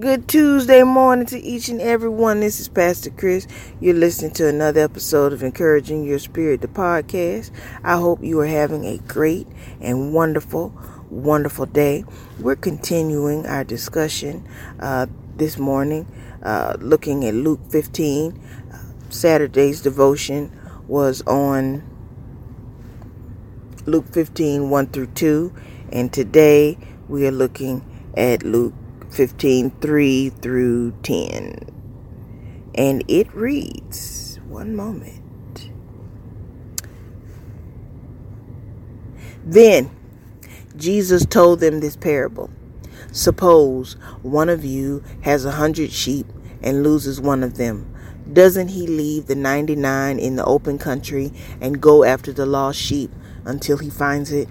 Good Tuesday morning to each and every one. This is Pastor Chris. You're listening to another episode of Encouraging Your Spirit, the podcast. I hope you are having a great and wonderful day. We're continuing our discussion this morning, looking at Luke 15. Saturday's devotion was on Luke 15, 1 through 2. And today we are looking at Luke 15, 3 through 10. And it reads, one moment. Then Jesus told them this parable. Suppose one of you has 100 sheep and loses one of them. Doesn't he leave the 99 in the open country and go after the lost sheep until he finds it?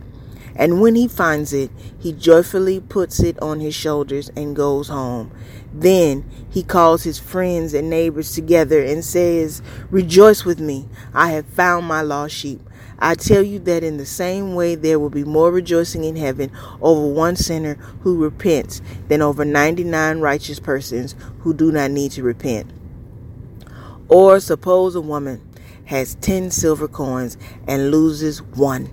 And when he finds it, he joyfully puts it on his shoulders and goes home. Then he calls his friends and neighbors together and says, "Rejoice with me, I have found my lost sheep." I tell you that in the same way there will be more rejoicing in heaven over one sinner who repents than over 99 righteous persons who do not need to repent. Or suppose a woman has 10 silver coins and loses one.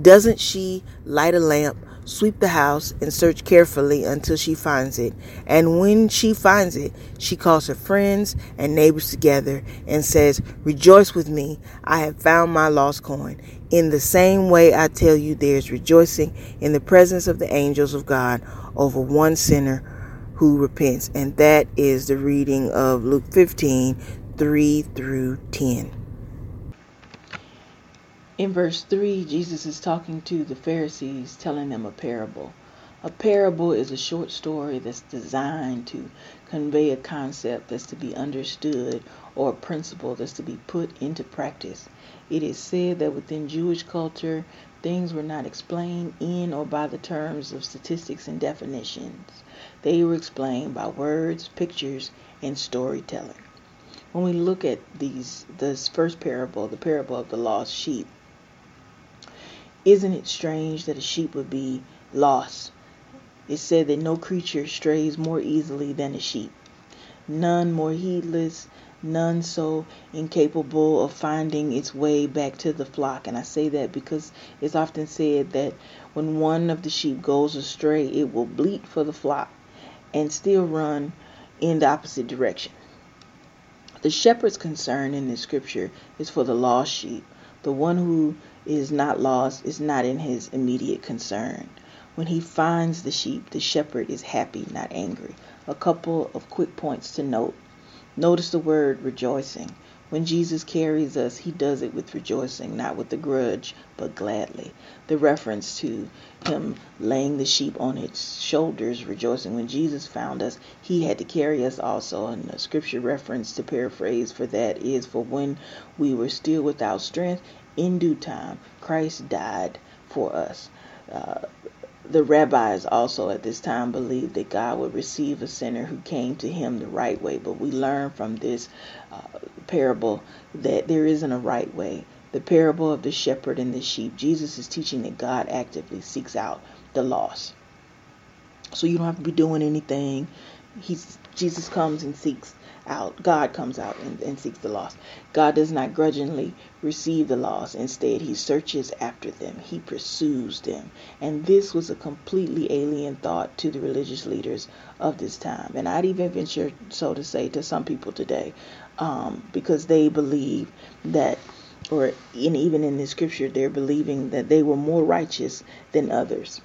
Doesn't she light a lamp, sweep the house, and search carefully until she finds it? And when she finds it, she calls her friends and neighbors together and says, "Rejoice with me, I have found my lost coin." In the same way, I tell you, there is rejoicing in the presence of the angels of God over one sinner who repents. And that is the reading of Luke 15, 3 through 10. In verse 3, Jesus is talking to the Pharisees, telling them a parable. A parable is a short story that's designed to convey a concept that's to be understood or a principle that's to be put into practice. It is said that within Jewish culture, things were not explained in or by the terms of statistics and definitions. They were explained by words, pictures, and storytelling. When we look at this first parable, the parable of the lost sheep, isn't it strange that a sheep would be lost? It said that no creature strays more easily than a sheep. None more heedless, none so incapable of finding its way back to the flock. And I say that because it's often said that when one of the sheep goes astray, it will bleat for the flock and still run in the opposite direction. The shepherd's concern in the scripture is for the lost sheep. The one who is not lost is not in his immediate concern. When he finds the sheep, the shepherd is happy, not angry. A couple of quick points to note. Notice the word rejoicing. When Jesus carries us, he does it with rejoicing, not with a grudge, but gladly. The reference to him laying the sheep on its shoulders, rejoicing. When Jesus found us, he had to carry us also. And the scripture reference to paraphrase for that is, "For when we were still without strength, in due time, Christ died for us." The rabbis also at this time believed that God would receive a sinner who came to him the right way. But we learn from this parable that there isn't a right way. The parable of the shepherd and the sheep, Jesus is teaching that God actively seeks out the lost. So you don't have to be doing anything. Jesus comes and seeks out. God comes out and seeks the lost. God does not grudgingly receive the lost. Instead, he searches after them. He pursues them. And this was a completely alien thought to the religious leaders of this time. And I'd even venture, so to say, to some people today, because they believe that, or even in the scripture, they're believing that they were more righteous than others.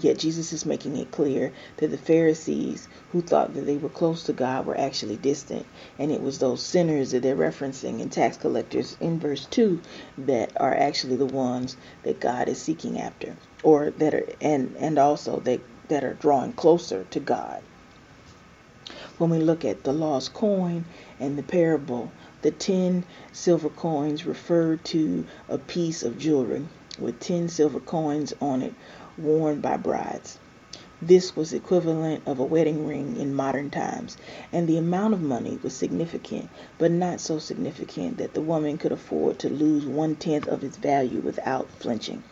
Yet Jesus is making it clear that the Pharisees who thought that they were close to God were actually distant. And it was those sinners that they're referencing and tax collectors in verse 2 that are actually the ones that God is seeking after, or that are and also that are drawing closer to God. When we look at the lost coin and the parable, the 10 silver coins refer to a piece of jewelry with 10 silver coins on it, worn by brides. This was equivalent of a wedding ring in modern times, and the amount of money was significant, but not so significant that the woman could afford to lose 1/10 of its value without flinching.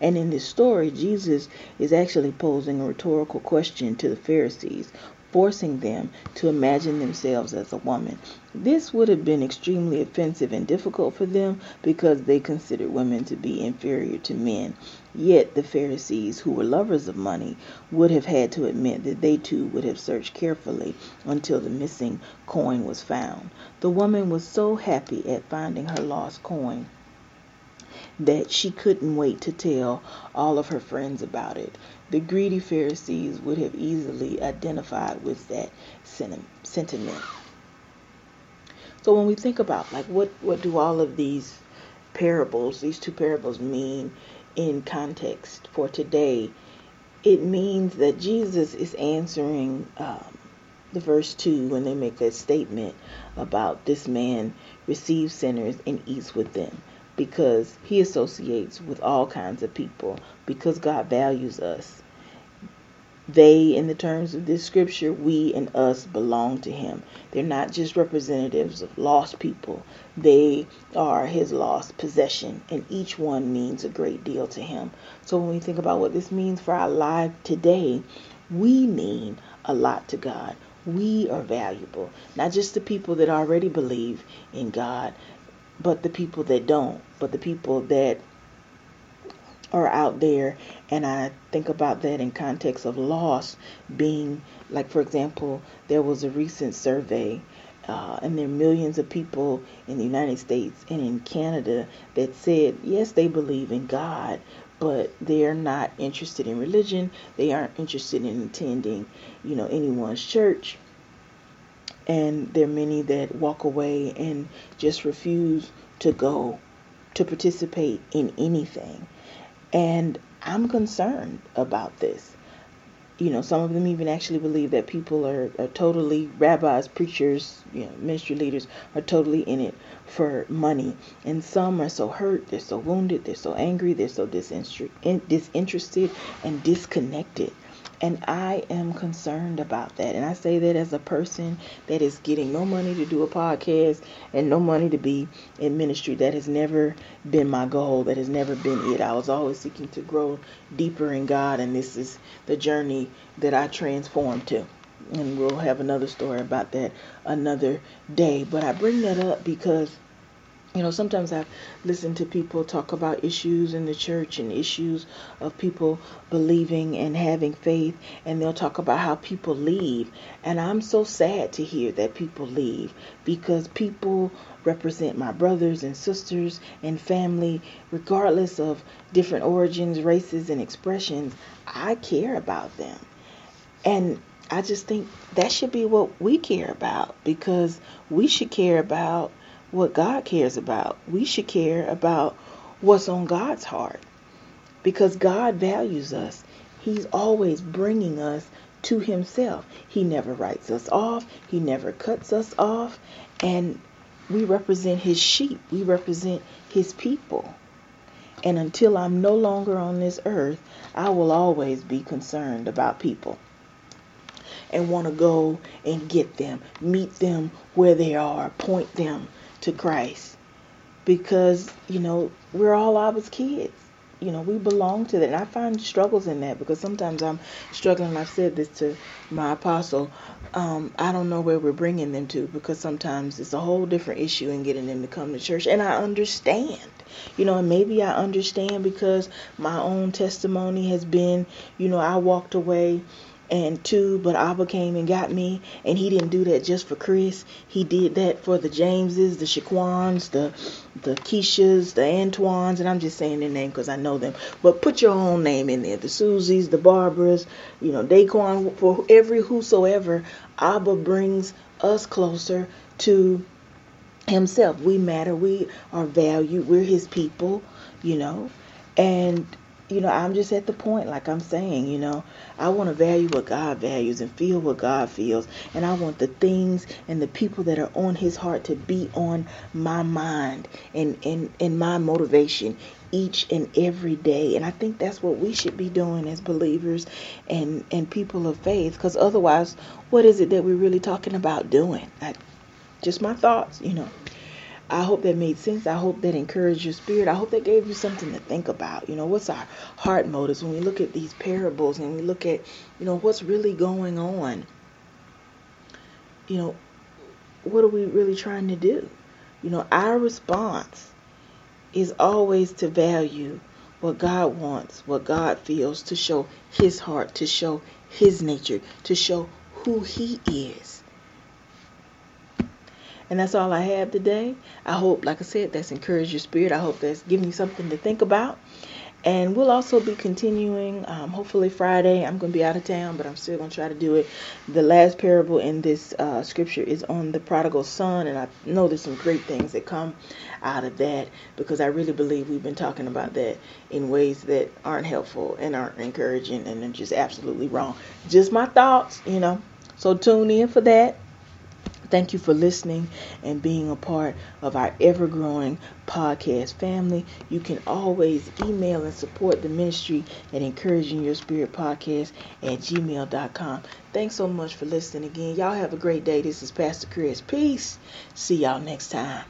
And in this story, Jesus is actually posing a rhetorical question to the Pharisees. forcing them to imagine themselves as a woman. This would have been extremely offensive and difficult for them because they considered women to be inferior to men. Yet the Pharisees, who were lovers of money, would have had to admit that they too would have searched carefully until the missing coin was found. The woman was so happy at finding her lost coin that she couldn't wait to tell all of her friends about it. The greedy Pharisees would have easily identified with that sentiment. So when we think about what do all of these parables, these two parables, mean in context for today, it means that Jesus is answering the verse 2 when they make that statement about this man receives sinners and eats with them, because he associates with all kinds of people, because God values us. They, in the terms of this scripture, we and us belong to him. They're not just representatives of lost people. They are his lost possession, and each one means a great deal to him. So when we think about what this means for our life today, we mean a lot to God. We are valuable, not just the people that already believe in God, but the people that don't, but the people that are out there. And I think about that in context of loss being, like, for example, there was a recent survey, and there are millions of people in the United States and in Canada that said, yes, they believe in God, but they're not interested in religion. They aren't interested in attending, anyone's church. And there are many that walk away and just refuse to go, to participate in anything. And I'm concerned about this. Some of them even actually believe that people are totally, rabbis, preachers, ministry leaders, are totally in it for money. And some are so hurt, they're so wounded, they're so angry, they're so disinterested and disconnected. And I am concerned about that. And I say that as a person that is getting no money to do a podcast and no money to be in ministry. That has never been my goal. That has never been it. I was always seeking to grow deeper in God. And this is the journey that I transformed to. And we'll have another story about that another day. But I bring that up because, sometimes I've listened to people talk about issues in the church and issues of people believing and having faith, and they'll talk about how people leave. And I'm so sad to hear that people leave, because people represent my brothers and sisters and family, regardless of different origins, races, and expressions. I care about them. And I just think that should be what we care about, because we should care about what God cares about. We should care about what's on God's heart, because God values us. He's always bringing us to himself. He never writes us off. He never cuts us off. And we represent his sheep. We represent his people. And until I'm no longer on this earth, I will always be concerned about people and want to go and get them, meet them where they are, point them to Christ, because we're all Abba's kids. We belong to that. And I find struggles in that, because sometimes I'm struggling. I've said this to my apostle, I don't know where we're bringing them to, because sometimes it's a whole different issue in getting them to come to church. And I understand, and maybe I understand because my own testimony has been, I walked away, and two, but Abba came and got me. And he didn't do that just for Chris. He did that for the Jameses, the Shaquans, the Keishas, the Antoines. And I'm just saying their name because I know them. But put your own name in there. The Susies, the Barbaras, Daquan, for every whosoever. Abba brings us closer to himself. We matter. We are valued. We're his people, and I'm just at the point, like I'm saying, I want to value what God values and feel what God feels. And I want the things and the people that are on his heart to be on my mind and my motivation each and every day. And I think that's what we should be doing as believers and people of faith, because otherwise, what is it that we're really talking about doing? Just my thoughts, I hope that made sense. I hope that encouraged your spirit. I hope that gave you something to think about. What's our heart motives when we look at these parables and we look at, what's really going on you know, what are we really trying to do? You know, our response is always to value what God wants, what God feels, to show his heart, to show his nature, to show who he is. And that's all I have today. I hope, like I said, that's encouraged your spirit. I hope that's giving you something to think about. And we'll also be continuing, hopefully Friday. I'm going to be out of town, but I'm still going to try to do it. The last parable in this scripture is on the prodigal son, and I know there's some great things that come out of that, because I really believe we've been talking about that in ways that aren't helpful and aren't encouraging and are just absolutely wrong. Just my thoughts, you know. So tune in for that. Thank you for listening and being a part of our ever-growing podcast family. You can always email and support the ministry at encouragingyoursspiritpodcast@gmail.com. Thanks so much for listening again. Y'all have a great day. This is Pastor Chris. Peace. See y'all next time.